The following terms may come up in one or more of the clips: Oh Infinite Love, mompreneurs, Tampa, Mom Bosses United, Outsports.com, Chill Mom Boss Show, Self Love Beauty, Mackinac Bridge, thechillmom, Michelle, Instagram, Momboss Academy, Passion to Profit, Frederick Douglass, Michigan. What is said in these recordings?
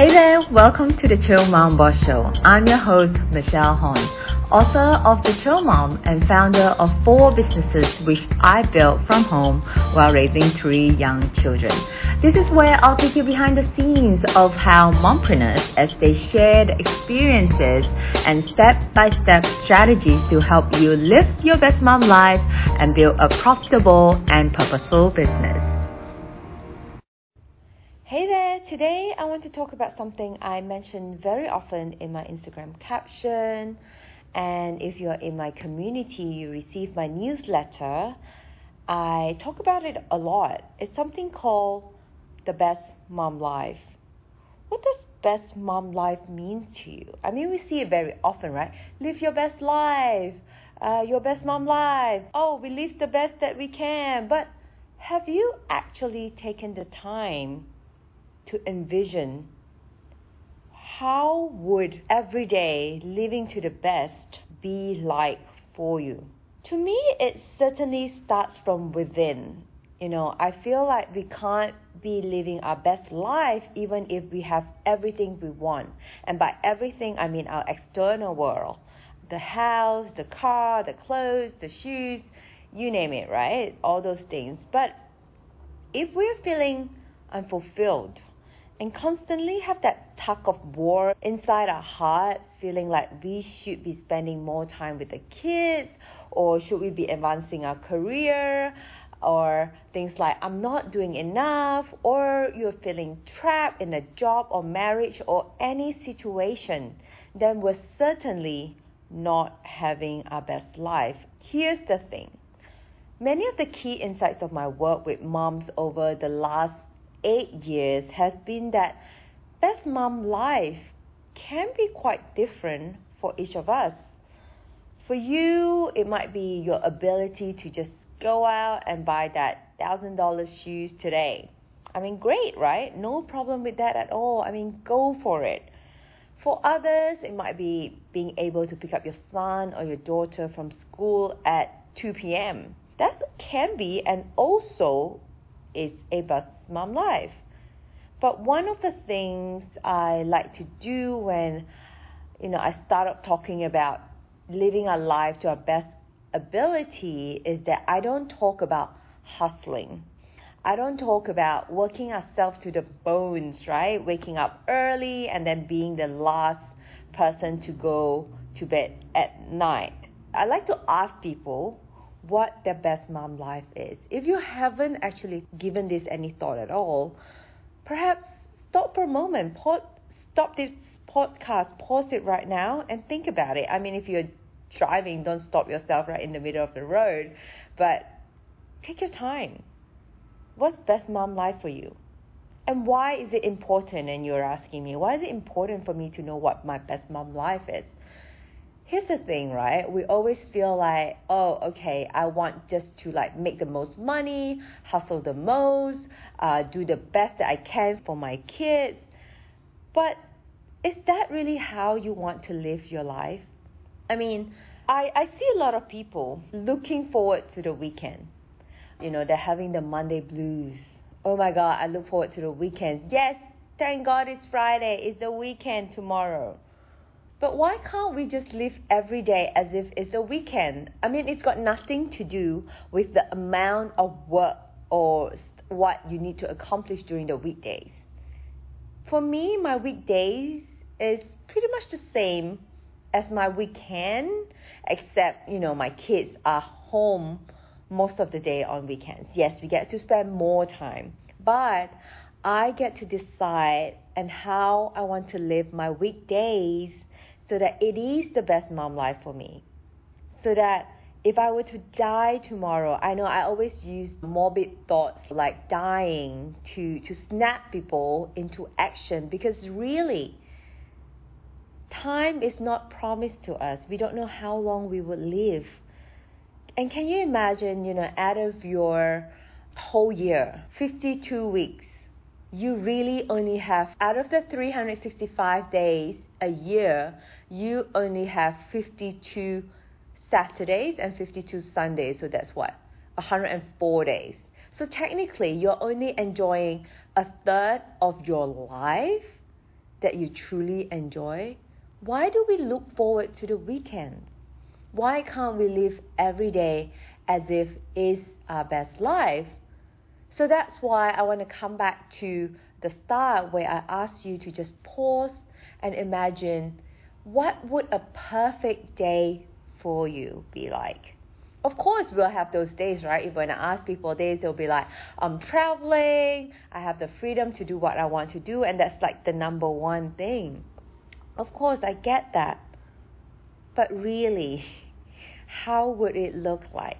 Hey there, welcome to the Chill Mom Boss Show. I'm your host, Michelle Hon, author of The Chill Mom and founder of 4 businesses which I built from home while raising 3 young children. This is where I'll take you behind the scenes of how mompreneurs, as they share the experiences and step-by-step strategies to help you live your best mom life and build a profitable and purposeful business. Hey there, today I want to talk about something I mention very often in my Instagram caption, and if you're in my community, you receive my newsletter. I talk about it a lot. It's something called the best mom life. What does best mom life mean to you? I mean, we see it very often, right? Live your best life, your best mom life. Oh, we live the best that we can, but have you actually taken the time to envision how would everyday living to the best be like for you? To me, it certainly starts from within. You know, I feel like we can't be living our best life even if we have everything we want. And by everything, I mean our external world. The house, the car, the clothes, the shoes, you name it, right? All those things. But if we're feeling unfulfilled, and constantly have that tug of war inside our hearts, feeling like we should be spending more time with the kids, or should we be advancing our career, or things like I'm not doing enough, or you're feeling trapped in a job or marriage or any situation, then we're certainly not having our best life. Here's the thing. Many of the key insights of my work with moms over the last 8 years has been that best mom life can be quite different for each of us. For you, it might be your ability to just go out and buy that $1,000 shoes today. I mean, great, right? No problem with that at all. I mean, go for it. For others, it might be being able to pick up your son or your daughter from school at 2 p.m. That can be and also is a best mom life. But one of the things I like to do when I start up talking about living our life to our best ability is that I don't talk about hustling. I don't talk about working ourselves to the bones, right? Waking up early and then being the last person to go to bed at night. I like to ask people what their best mom life is. If you haven't actually given this any thought at all, perhaps stop for a moment, stop this podcast, pause it right now and think about it. I mean, if you're driving, don't stop yourself right in the middle of the road, but take your time. What's best mom life for you? And why is it important? And you're asking me, why is it important for me to know what my best mom life is? Here's the thing, right? We always feel like, oh, okay, I want just to like make the most money, hustle the most, do the best that I can for my kids. But is that really how you want to live your life? I mean, I see a lot of people looking forward to the weekend. You know, they're having the Monday blues. Oh my God, I look forward to the weekend. Yes, thank God it's Friday. It's the weekend tomorrow. But why can't we just live every day as if it's a weekend? I mean, it's got nothing to do with the amount of work or what you need to accomplish during the weekdays. For me, my weekdays is pretty much the same as my weekend, except, my kids are home most of the day on weekends. Yes, we get to spend more time, but I get to decide and how I want to live my weekdays so that it is the best mom life for me. So that if I were to die tomorrow, I know I always use morbid thoughts like dying to snap people into action, because really, time is not promised to us. We don't know how long we will live. And can you imagine, out of your whole year, 52 weeks, you really only have, out of the 365 days a year, you only have 52 Saturdays and 52 Sundays. So that's what? 104 days. So technically, you're only enjoying a third of your life that you truly enjoy, why do we look forward to the weekends? Why can't we live every day as if it's our best life? So that's why I want to come back to the start where I asked you to just pause and imagine, what would a perfect day for you be like? Of course, we'll have those days, right? If when I ask people days, they'll be like, I'm traveling, I have the freedom to do what I want to do, and that's like the number one thing. Of course, I get that. But really, how would it look like?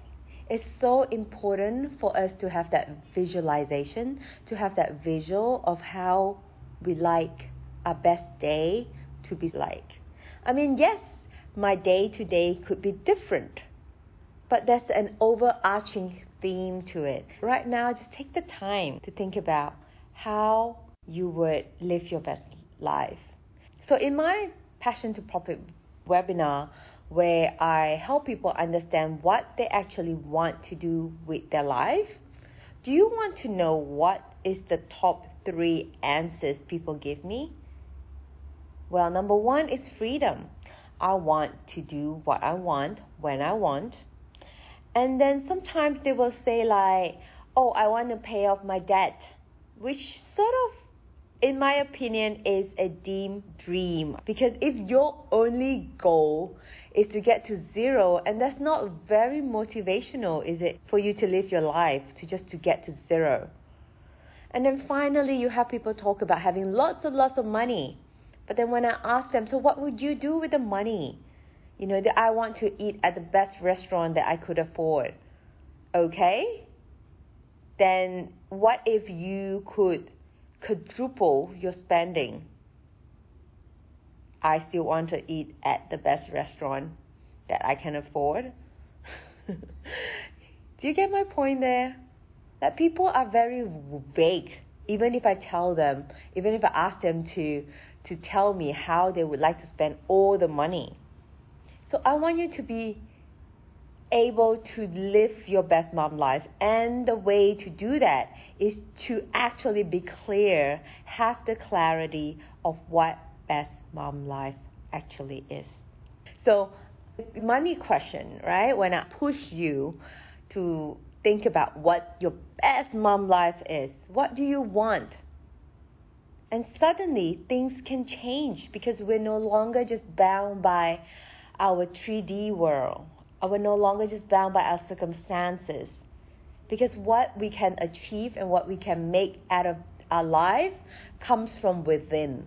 It's so important for us to have that visualization, to have that visual of how we like our best day to be like. I mean, yes, my day-to-day could be different, but there's an overarching theme to it. Right now, just take the time to think about how you would live your best life. So in my Passion to Profit webinar, where I help people understand what they actually want to do with their life, do you want to know what is the top 3 answers people give me? Well, number 1 is freedom. I want to do what I want, when I want. And then sometimes they will say like, oh, I want to pay off my debt, which sort of, in my opinion, is a dim dream. Because if your only goal is to get to zero, and that's not very motivational, is it, for you to live your life, to get to zero? And then finally, you have people talk about having lots of money. But then when I ask them, so what would you do with the money? You know, that I want to eat at the best restaurant that I could afford. Okay? Then what if you could quadruple your spending? I still want to eat at the best restaurant that I can afford. Do you get my point there? That people are very vague. Even if I tell them, even if I ask them to tell me how they would like to spend all the money. So I want you to be able to live your best mom life, and the way to do that is to actually be clear, have the clarity of what best mom life actually is. So money question, right? When I push you to think about what your best mom life is, what do you want? And suddenly things can change, because we're no longer just bound by our 3D world. We're no longer just bound by our circumstances, because what we can achieve and what we can make out of our life comes from within.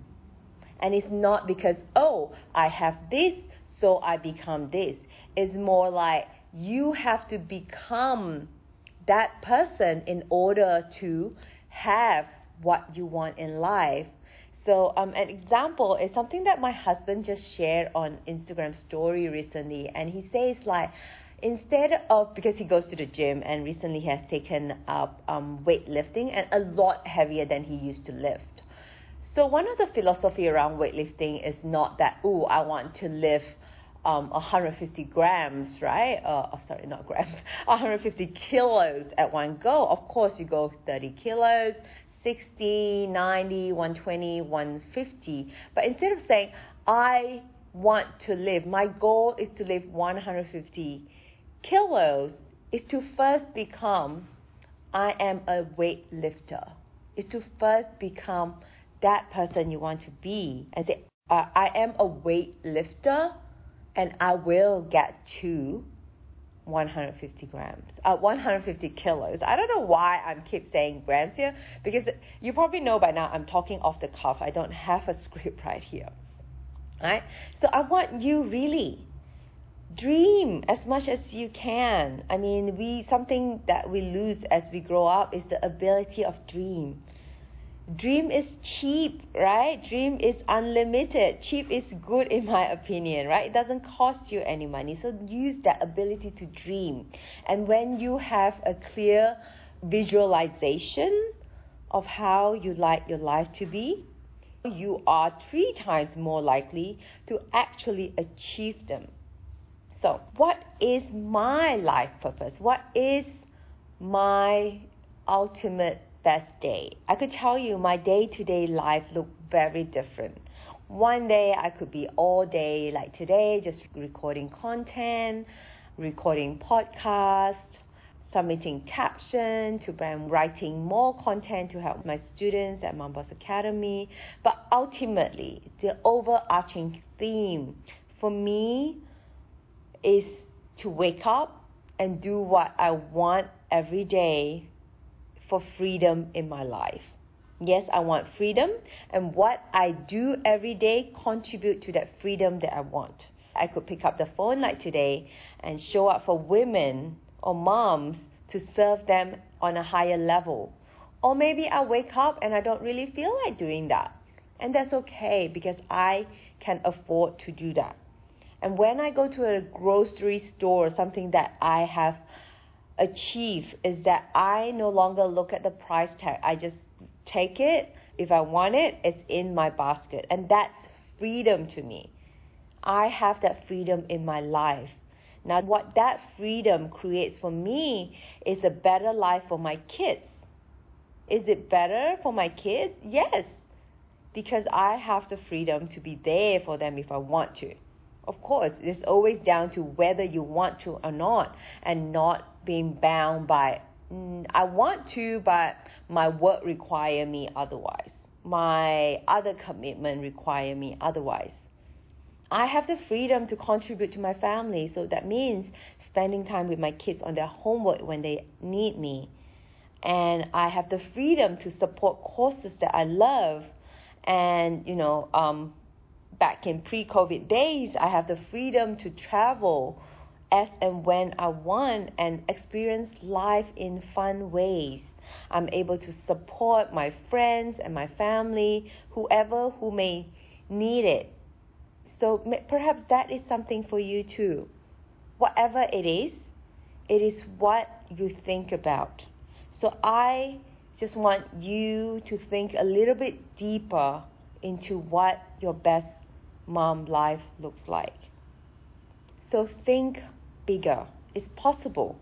And it's not because, oh, I have this, so I become this. It's more like you have to become that person in order to have what you want in life. So an example is something that my husband just shared on Instagram story recently. And he says like, because he goes to the gym and recently he has taken up weightlifting, and a lot heavier than he used to lift. So one of the philosophy around weightlifting is not that, oh, I want to lift 150 grams, right? 150 kilos at one go. Of course, you go 30 kilos. 60, 90, 120, 150. But instead of saying, I want to live, my goal is to live 150 kilos, is to first become, I am a weightlifter. Is to first become that person you want to be. And say, I am a weightlifter, and I will get to 150 grams, 150 kilos. I don't know why I keep saying grams here, because you probably know by now I'm talking off the cuff. I don't have a script right here. All right? So I want you really dream as much as you can. I mean, something that we lose as we grow up is the ability of dream. Dream is cheap, right? Dream is unlimited. Cheap is good in my opinion, right? It doesn't cost you any money. So use that ability to dream. And when you have a clear visualization of how you like your life to be, you are 3 times more likely to actually achieve them. So what is my life purpose? What is my ultimate best day? I could tell you my day-to-day life looked very different. one day I could be all day like today, just recording content, recording podcast, submitting caption to brand, writing more content to help my students at Momboss Academy. But ultimately, the overarching theme for me is to wake up and do what I want every day for freedom in my life. Yes, I want freedom, and what I do every day contribute to that freedom that I want. I could pick up the phone like today and show up for women or moms to serve them on a higher level. Or maybe I wake up and I don't really feel like doing that. And that's okay, because I can afford to do that. And when I go to a grocery store, something that I have achieved is that I no longer look at the price tag. I just take it. If I want it, it's in my basket. And that's freedom to me. I have that freedom in my life. Now, what that freedom creates for me is a better life for my kids. Is it better for my kids? Yes, because I have the freedom to be there for them if I want to. Of course, it's always down to whether you want to or not, and not being bound by, I want to, but my work require me otherwise. My other commitment require me otherwise. I have the freedom to contribute to my family, so that means spending time with my kids on their homework when they need me. And I have the freedom to support causes that I love. And, you know, back in pre-COVID days, I have the freedom to travel as and when I want and experience life in fun ways. I'm able to support my friends and my family, whoever who may need it. So perhaps that is something for you too. Whatever it is what you think about. So I just want you to think a little bit deeper into what your best mom life looks like. So think bigger. It's possible.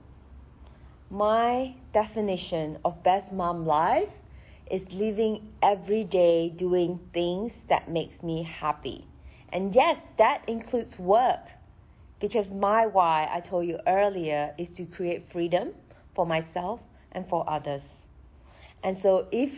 My definition of best mom life is living every day doing things that makes me happy. And yes, that includes work, because my why, I told you earlier, is to create freedom for myself and for others. And so if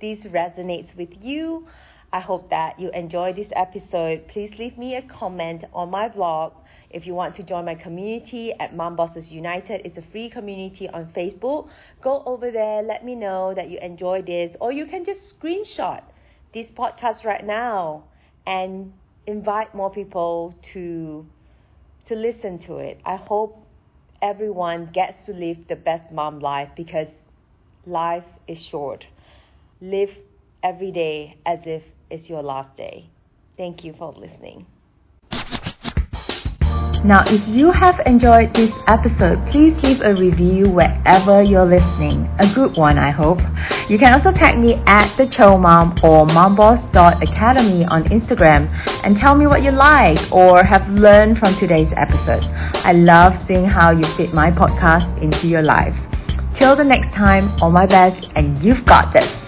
this resonates with you, I hope that you enjoy this episode. Please leave me a comment on my blog. If you want to join my community at Mom Bosses United, it's a free community on Facebook. Go over there, let me know that you enjoy this, or you can just screenshot this podcast right now and invite more people to listen to it. I hope everyone gets to live the best mom life, because life is short. Live every day as if it's your last day. Thank you for listening. Now, if you have enjoyed this episode, please leave a review wherever you're listening. A good one, I hope. You can also tag me at the Chill Mom or momboss.academy on Instagram and tell me what you like or have learned from today's episode. I love seeing how you fit my podcast into your life. Till the next time, all my best, and you've got this.